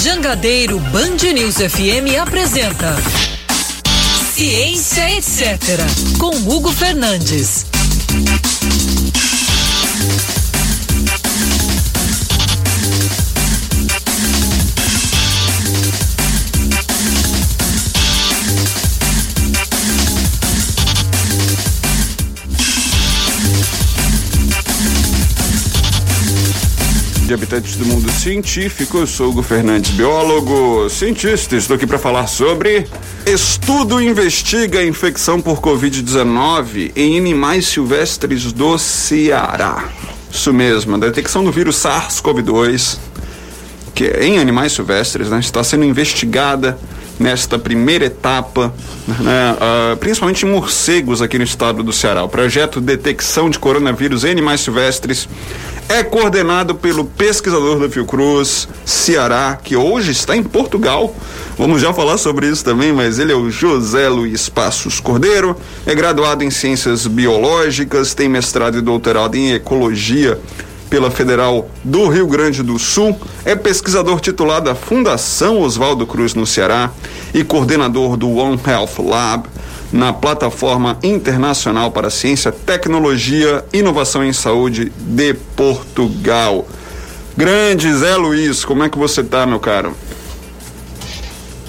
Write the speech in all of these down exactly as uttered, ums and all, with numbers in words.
Jangadeiro Band News F M apresenta Ciência Etc. com Hugo Fernandes. Habitantes do mundo científico, eu sou Hugo Fernandes, biólogo, cientista, estou aqui para falar sobre... Estudo investiga a infecção por covid dezenove em animais silvestres do Ceará. Isso mesmo, a detecção do vírus SARS-CoV dois, que é em animais silvestres, né, está sendo investigada nesta primeira etapa, né, uh, principalmente em morcegos aqui no estado do Ceará. O projeto Detecção de Coronavírus em Animais Silvestres é coordenado pelo pesquisador da Fiocruz, Ceará, que hoje está em Portugal. Vamos já falar sobre isso também, mas ele é o José Luiz Passos Cordeiro, é graduado em Ciências Biológicas, tem mestrado e doutorado em Ecologia pela Federal do Rio Grande do Sul, é pesquisador titular da Fundação Oswaldo Cruz no Ceará e coordenador do One Health Lab, na Plataforma Internacional para Ciência, Tecnologia e Inovação em Saúde de Portugal. Grande Zé Luiz, como é que você tá, meu caro?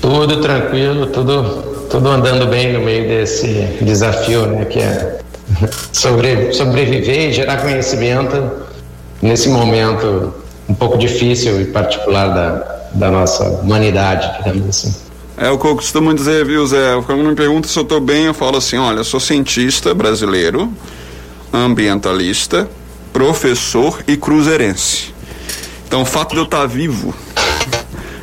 Tudo tranquilo, tudo, tudo andando bem no meio desse desafio, né, que é sobre, sobreviver e gerar conhecimento nesse momento um pouco difícil e particular da, da nossa humanidade, digamos assim. É o que eu costumo dizer, viu, Zé? Quando me perguntam se eu estou bem, eu falo assim, olha, eu sou cientista brasileiro, ambientalista, professor e cruzeirense. Então, o fato de eu estar vivo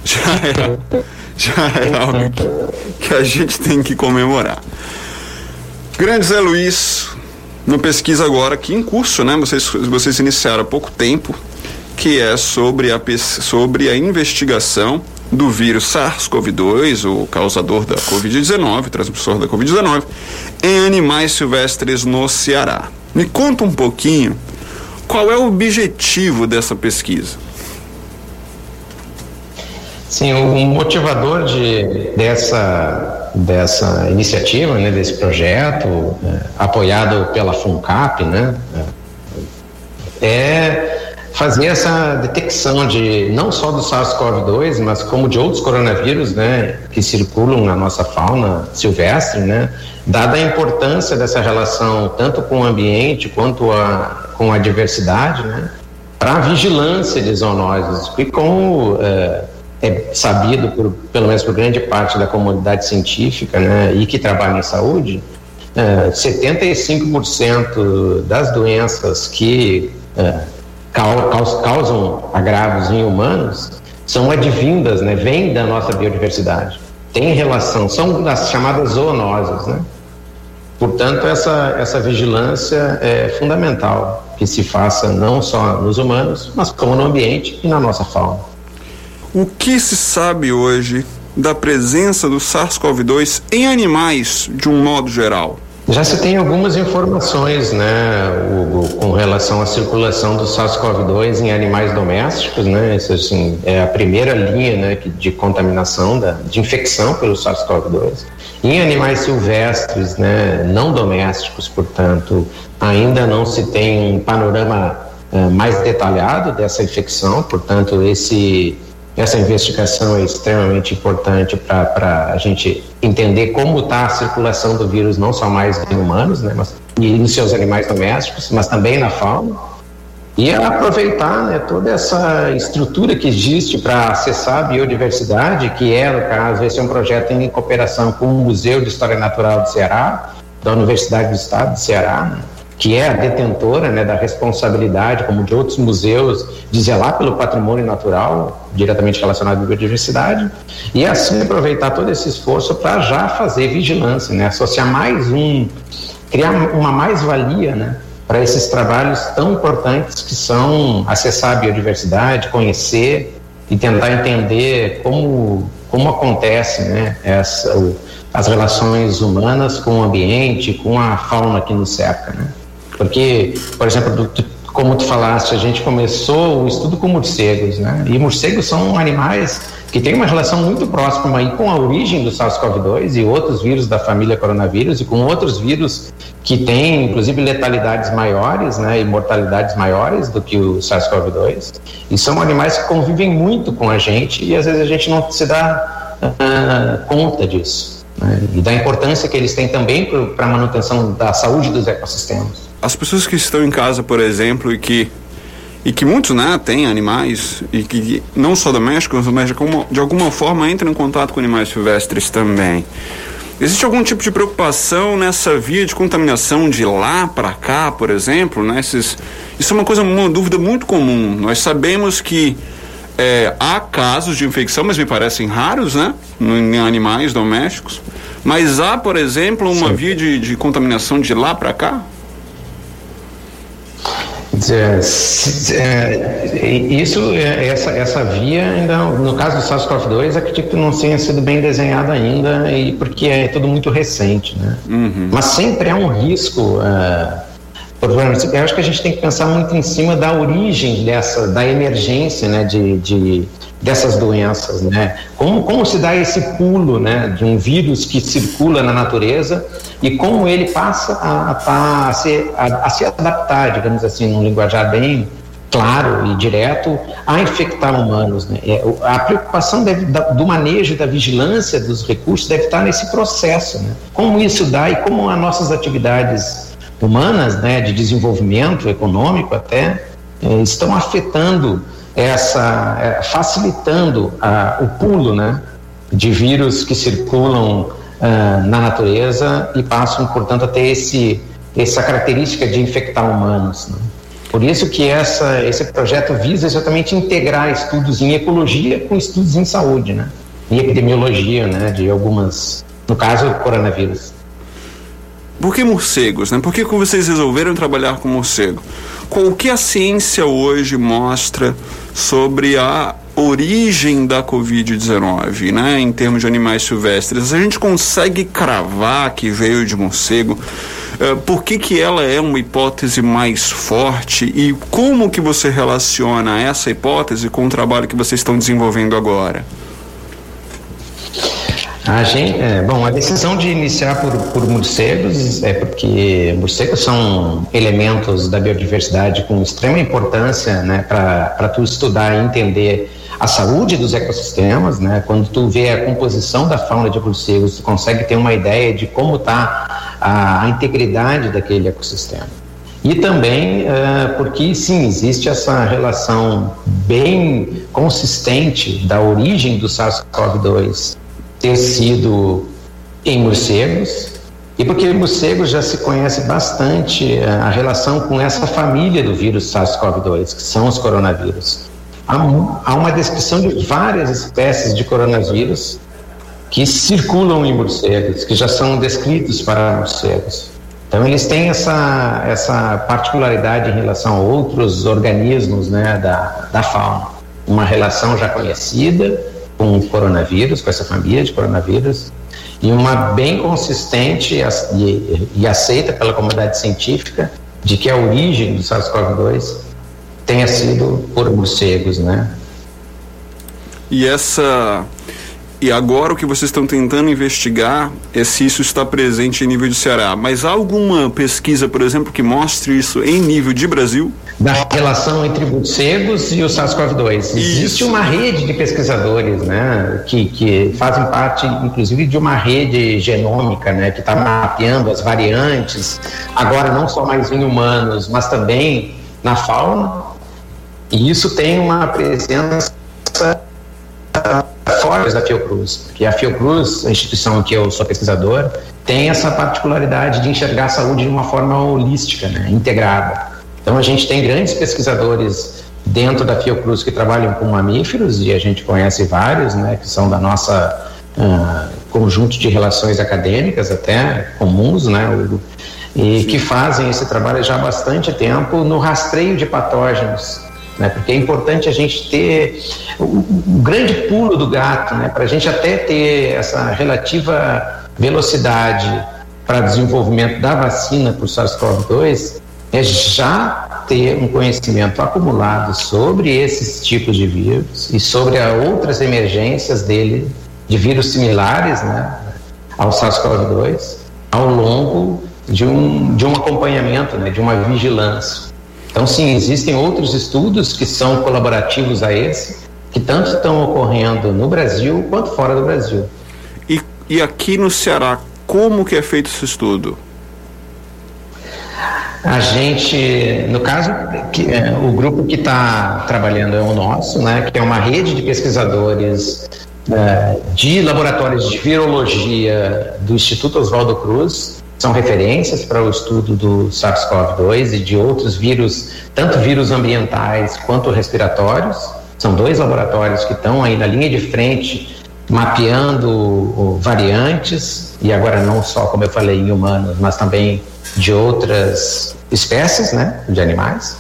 já é, já é algo que, que a gente tem que comemorar. Grande Zé Luiz, no Pesquisa Agora, que em curso, né? Vocês, vocês iniciaram há pouco tempo, que é sobre a, sobre a investigação do vírus SARS-CoV dois, o causador da covid dezenove, transmissor da covid dezenove, em animais silvestres no Ceará. Me conta um pouquinho qual é o objetivo dessa pesquisa. Sim, o motivador de, dessa, dessa iniciativa, né, desse projeto, né, apoiado pela FUNCAP, né, é fazer essa detecção de não só do SARS-CoV dois, mas como de outros coronavírus, né, que circulam na nossa fauna silvestre, né, dada a importância dessa relação tanto com o ambiente quanto a, com a diversidade, né, para a vigilância de zoonoses, que como é, é sabido por, pelo menos por grande parte da comunidade científica, né, e que trabalha em saúde, é, setenta e cinco por cento das doenças que é, causam agravos em humanos são advindas, né, vêm da nossa biodiversidade, tem relação, são das chamadas zoonoses, né? Portanto, essa, essa vigilância é fundamental que se faça não só nos humanos, mas como no ambiente e na nossa fauna. O que se sabe hoje da presença do SARS-CoV dois em animais de um modo geral? Já se tem algumas informações, né, Hugo, com relação à circulação do SARS-CoV dois em animais domésticos, né, isso assim, é a primeira linha, né, de contaminação, da, de infecção pelo SARS-CoV dois. Em animais silvestres, né, não domésticos, portanto, ainda não se tem um panorama eh, mais detalhado dessa infecção, portanto, esse... Essa investigação é extremamente importante para a gente entender como está a circulação do vírus, não só mais em humanos, né, mas, e nos seus animais domésticos, mas também na fauna. E aproveitar, né, toda essa estrutura que existe para acessar a biodiversidade, que é, no caso, esse é um projeto em cooperação com o Museu de História Natural do Ceará, da Universidade do Estado do Ceará, que é a detentora, né, da responsabilidade, como de outros museus, de zelar pelo patrimônio natural, diretamente relacionado à biodiversidade, e assim aproveitar todo esse esforço para já fazer vigilância, né, associar mais um, criar uma mais-valia, né, para esses trabalhos tão importantes que são acessar a biodiversidade, conhecer e tentar entender como, como acontece, né, essa, o, as relações humanas com o ambiente, com a fauna que nos cerca, né. Porque, por exemplo, do, como tu falaste, a gente começou o estudo com morcegos, né? E morcegos são animais que têm uma relação muito próxima aí com a origem do SARS-CoV dois e outros vírus da família coronavírus e com outros vírus que têm, inclusive, letalidades maiores, né? E mortalidades maiores do que o SARS-CoV dois. E são animais que convivem muito com a gente e às vezes a gente não se dá uh, conta disso, né? E da importância que eles têm também para a manutenção da saúde dos ecossistemas. As pessoas que estão em casa, por exemplo, e que, e que muitos, né, têm animais, e que não só domésticos, mas de alguma forma entram em contato com animais silvestres também. Existe algum tipo de preocupação nessa via de contaminação de lá para cá, por exemplo, né? Esses, isso é uma coisa, uma dúvida muito comum. Nós sabemos que é, há casos de infecção, mas me parecem raros, né, em animais domésticos. Mas há, por exemplo, uma Sim. via de, de contaminação de lá para cá? Isso, essa, essa via ainda, no caso do SARS-CoV dois, acredito que não tenha sido bem desenhada ainda, e porque é tudo muito recente, né? Uhum. Mas sempre há um risco, uh, por, eu acho que a gente tem que pensar muito em cima da origem dessa, da emergência, né, de, de, dessas doenças, né? Como, como se dá esse pulo, né, de um vírus que circula na natureza e como ele passa a, a, a, se, a, a se adaptar, digamos assim, num linguajar bem claro e direto, a infectar humanos, né? A preocupação deve, da, do manejo, da vigilância dos recursos deve estar nesse processo, né? Como isso dá e como as nossas atividades humanas, né, de desenvolvimento econômico até, eh, estão afetando essa, eh, facilitando ah, o pulo, né, de vírus que circulam ah, na natureza e passam, portanto, a ter esse, essa característica de infectar humanos, né? Por isso que essa, esse projeto visa exatamente integrar estudos em ecologia com estudos em saúde, né, em epidemiologia, né, de algumas, no caso, coronavírus. Por que morcegos, né? Por que vocês resolveram trabalhar com morcego? O que a ciência hoje mostra sobre a origem da covid dezenove, né, em termos de animais silvestres? A gente consegue cravar que veio de morcego? Uh, por que que ela é uma hipótese mais forte? E como que você relaciona essa hipótese com o trabalho que vocês estão desenvolvendo agora? A gente, é, bom, a decisão de iniciar por, por morcegos é porque morcegos são elementos da biodiversidade com extrema importância, né, para tu estudar e entender a saúde dos ecossistemas, né? Quando tu vê a composição da fauna de morcegos, tu consegue ter uma ideia de como está a, a integridade daquele ecossistema. E também uh, porque, sim, existe essa relação bem consistente da origem do SARS-CoV dois ter sido em morcegos, e porque morcegos já se conhece bastante a relação com essa família do vírus SARS-CoV dois, que são os coronavírus. Há, um, há uma descrição de várias espécies de coronavírus que circulam em morcegos, que já são descritos para morcegos. Então eles têm essa, essa particularidade em relação a outros organismos, né, da, da fauna. Uma relação já conhecida com o coronavírus, com essa família de coronavírus, e uma bem consistente e, e aceita pela comunidade científica de que a origem do SARS-CoV dois tenha sido por morcegos, né? E essa... E agora o que vocês estão tentando investigar é se isso está presente em nível de Ceará. Mas há alguma pesquisa, por exemplo, que mostre isso em nível de Brasil? Da relação entre morcegos e o SARS-CoV dois. Isso. Existe uma rede de pesquisadores, né, que, que fazem parte, inclusive, de uma rede genômica, né, que está mapeando as variantes, agora não só mais em humanos, mas também na fauna. E isso tem uma presença fora da Fiocruz, porque a Fiocruz, a instituição que eu sou pesquisador, tem essa particularidade de enxergar a saúde de uma forma holística, né, integrada. Então a gente tem grandes pesquisadores dentro da Fiocruz que trabalham com mamíferos, e a gente conhece vários, né, que são da nossa uh, conjunto de relações acadêmicas até comuns, né, Hugo, e que fazem esse trabalho já há bastante tempo no rastreio de patógenos, né, porque é importante a gente ter o, o grande pulo do gato, né, para a gente até ter essa relativa velocidade para desenvolvimento da vacina para o SARS-CoV dois, é já ter um conhecimento acumulado sobre esses tipos de vírus e sobre outras emergências dele, de vírus similares, né, ao SARS-CoV dois, ao longo de um, de um acompanhamento, né, de uma vigilância. Então, sim, existem outros estudos que são colaborativos a esse, que tanto estão ocorrendo no Brasil quanto fora do Brasil. E, e aqui no Ceará, como que é feito esse estudo? A gente, no caso, que, é, o grupo que está trabalhando é o nosso, né, que é uma rede de pesquisadores é, de laboratórios de virologia do Instituto Oswaldo Cruz, são referências para o estudo do SARS-CoV dois e de outros vírus, tanto vírus ambientais quanto respiratórios. São dois laboratórios que estão aí na linha de frente mapeando variantes, e agora não só, como eu falei, em humanos, mas também de outras espécies, né, de animais,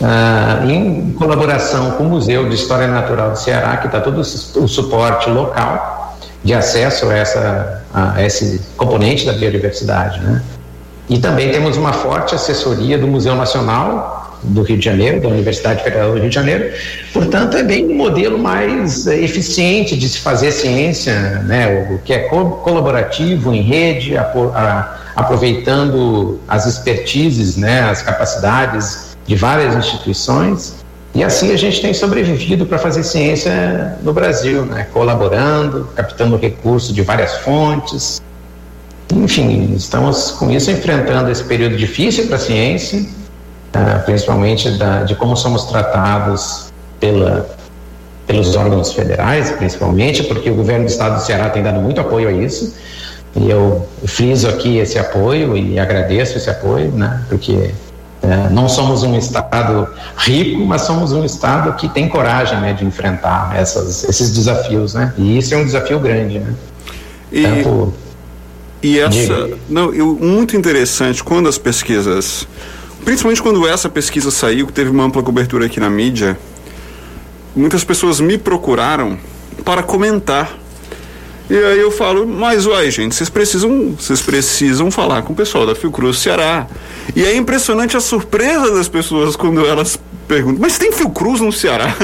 ah, em colaboração com o Museu de História Natural do Ceará, que está todo o suporte local de acesso a, essa, a esse componente da biodiversidade, né? E também temos uma forte assessoria do Museu Nacional do Rio de Janeiro, da Universidade Federal do Rio de Janeiro. Portanto, é bem um modelo mais eficiente de se fazer ciência, né, o que é colaborativo, em rede, a, a aproveitando as expertises, né, as capacidades de várias instituições, e assim a gente tem sobrevivido para fazer ciência no Brasil, né, colaborando, captando recursos de várias fontes. Enfim, estamos com isso enfrentando esse período difícil para a ciência, uh, principalmente da, de como somos tratados pela, pelos órgãos federais, principalmente, porque o governo do Estado do Ceará tem dado muito apoio a isso. E eu friso aqui esse apoio e agradeço esse apoio, né? Porque é, não somos um Estado rico, mas somos um Estado que tem coragem, né, de enfrentar essas, esses desafios, né? E isso é um desafio grande, né? E, Tanto, e essa... De... Não, eu, muito interessante, quando as pesquisas... Principalmente quando essa pesquisa saiu, que teve uma ampla cobertura aqui na mídia, muitas pessoas me procuraram para comentar. E aí eu falo, mas uai, gente, vocês precisam, vocês precisam falar com o pessoal da Fiocruz Ceará. E é impressionante a surpresa das pessoas quando elas perguntam, mas tem Fiocruz no Ceará?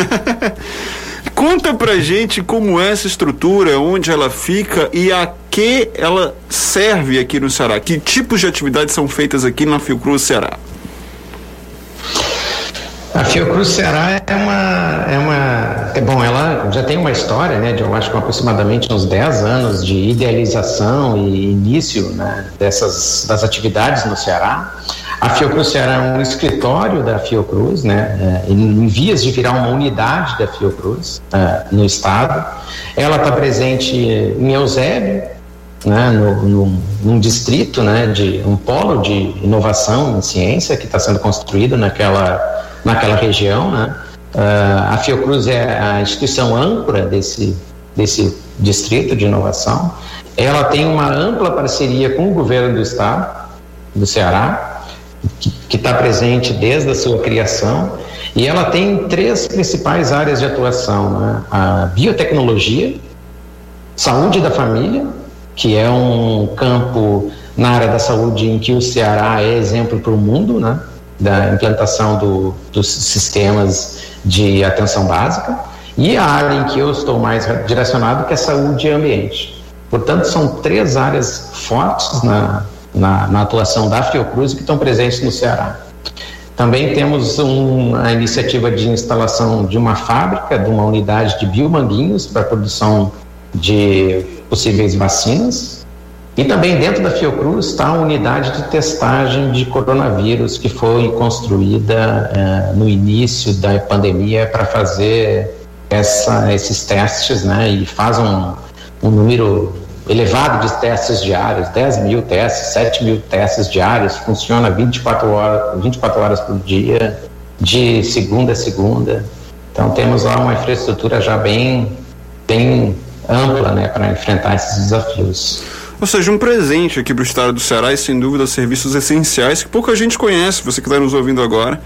Conta pra gente como é essa estrutura, onde ela fica e a que ela serve aqui no Ceará. Que tipos de atividades são feitas aqui na Fiocruz Ceará? A Fiocruz Ceará é uma, é uma... É bom, ela já tem uma história, né, de, eu acho que aproximadamente uns dez anos de idealização e início, né, dessas, das atividades no Ceará. A Fiocruz Ceará é um escritório da Fiocruz, né, é, em vias de virar uma unidade da Fiocruz é, no estado. Ela está presente em Eusébio, né, no, no, num distrito, né, de um polo de inovação em ciência que está sendo construído naquela... naquela região, né? Uh, a Fiocruz é a instituição âncora desse, desse distrito de inovação. Ela tem uma ampla parceria com o governo do estado do Ceará, que está presente desde a sua criação, e ela tem três principais áreas de atuação, né? A biotecnologia, saúde da família, que é um campo na área da saúde em que o Ceará é exemplo para o mundo, né, da implantação do, dos sistemas de atenção básica, e a área em que eu estou mais direcionado, que é saúde e ambiente. Portanto, são três áreas fortes na, na, na atuação da Fiocruz que estão presentes no Ceará. Também temos um, a iniciativa de instalação de uma fábrica, de uma unidade de biomanguinhos para a produção de possíveis vacinas. E também dentro da Fiocruz está a unidade de testagem de coronavírus que foi construída eh, no início da pandemia para fazer essa, esses testes, né? E faz um, um número elevado de testes diários, dez mil testes, sete mil testes diários, funciona vinte e quatro horas, vinte e quatro horas por dia, de segunda a segunda. Então temos lá uma infraestrutura já bem, bem ampla, né, para enfrentar esses desafios. Ou seja, um presente aqui para o estado do Ceará e, sem dúvida, serviços essenciais que pouca gente conhece. Você que está nos ouvindo agora,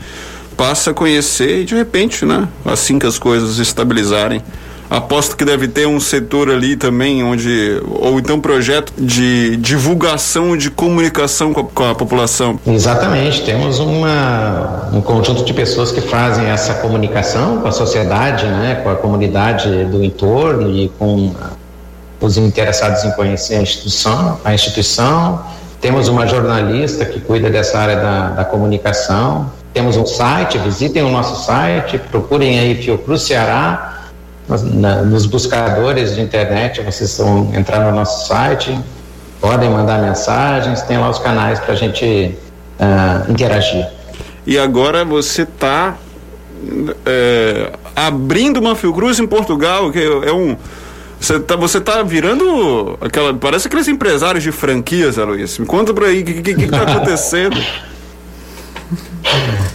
passa a conhecer e, de repente, né, assim que as coisas estabilizarem, Aposto que deve ter um setor ali também onde, ou então projeto de divulgação, de comunicação com a, com a população. Exatamente, temos uma, um conjunto de pessoas que fazem essa comunicação com a sociedade, né, com a comunidade do entorno e com os interessados em conhecer a instituição, a instituição. Temos uma jornalista que cuida dessa área da, da comunicação. Temos um site, visitem o nosso site, procurem aí Fiocruz Ceará. Nos buscadores de internet vocês vão entrar no nosso site, podem mandar mensagens, tem lá os canais para a gente uh, interagir. E agora você está é, abrindo uma Fiocruz em Portugal, que é um... Você tá, você tá virando aquela... Parece aqueles empresários de franquias, Luiz. Me conta por aí, o que, que, que tá acontecendo?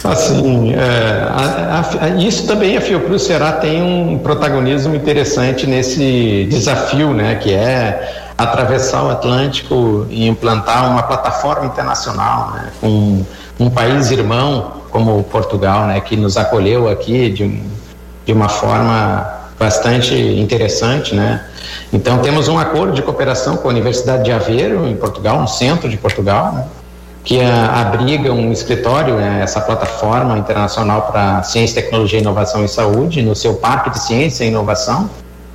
Assim, é, a, a, isso também a Fiocruz Ceará tem um protagonismo interessante nesse desafio, né, que é atravessar o Atlântico e implantar uma plataforma internacional, né, com um país irmão como Portugal, né, que nos acolheu aqui de, de uma forma bastante interessante, né? Então temos um acordo de cooperação com a Universidade de Aveiro, em Portugal, um centro de Portugal, né, que a, abriga um escritório, né, essa plataforma internacional para ciência, tecnologia, inovação e saúde, no seu parque de ciência e inovação.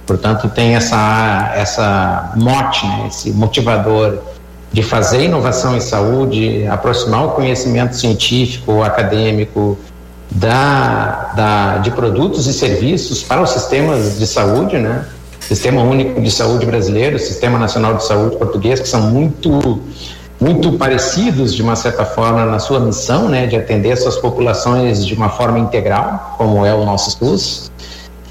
Portanto, tem essa, essa mote, né, esse motivador de fazer inovação em saúde, aproximar o conhecimento científico, acadêmico, Da, da, de produtos e serviços para os sistemas de saúde, né? Sistema Único de Saúde Brasileiro, Sistema Nacional de Saúde Português, que são muito, muito parecidos, de uma certa forma, na sua missão, né, de atender suas populações de uma forma integral, como é o nosso SUS,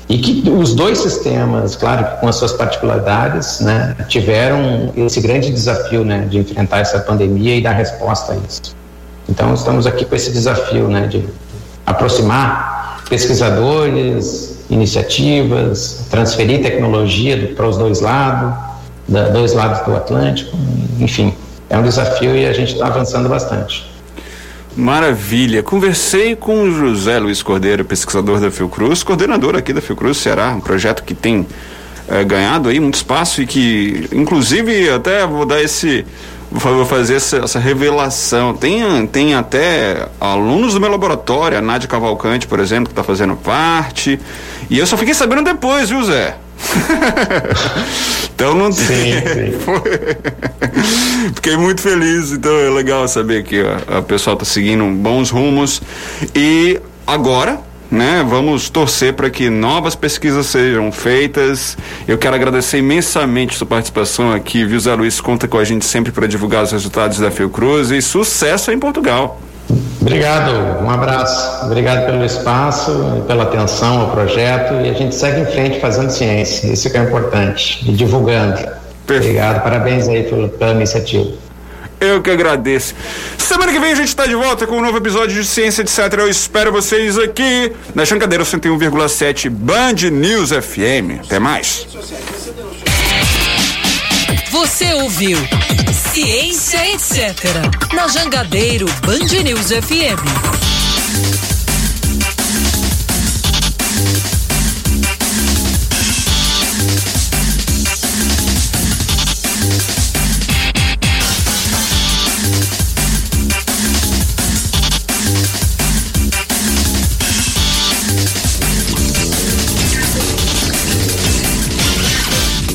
e que os dois sistemas, claro, com as suas particularidades, né, tiveram esse grande desafio, né, de enfrentar essa pandemia e dar resposta a isso. Então, estamos aqui com esse desafio, né, de aproximar pesquisadores, iniciativas, transferir tecnologia do, para os dois lados, da, dois lados do Atlântico, enfim, é um desafio e a gente está avançando bastante. Maravilha, conversei com o José Luiz Cordeiro, pesquisador da Fiocruz, coordenador aqui da Fiocruz Ceará, um projeto que tem é, ganhado aí muito espaço e que, inclusive, até vou dar esse... vou fazer essa, essa revelação, tem, tem até alunos do meu laboratório, a Nádia Cavalcante, por exemplo, que está fazendo parte, e eu só fiquei sabendo depois, viu, Zé? Então não tem. Sim, sim. Fiquei muito feliz, então é legal saber que o pessoal está seguindo bons rumos, e agora, né, vamos torcer para que novas pesquisas sejam feitas. Eu quero agradecer imensamente sua participação aqui, viu, Zé Luiz? Conta com a gente sempre para divulgar os resultados da Fiocruz e sucesso em Portugal. Obrigado, um abraço. Obrigado pelo espaço, pela atenção ao projeto, e a gente segue em frente fazendo ciência, isso que é importante, e divulgando. Perfeito. Obrigado, parabéns aí pela, pela iniciativa. Eu que agradeço. Semana que vem a gente está de volta com um novo episódio de Ciência, etcétera. Eu espero vocês aqui na Jangadeiro cento e um vírgula sete Band News F M. Até mais. Você ouviu Ciência, etcétera. Na Jangadeiro Band News F M.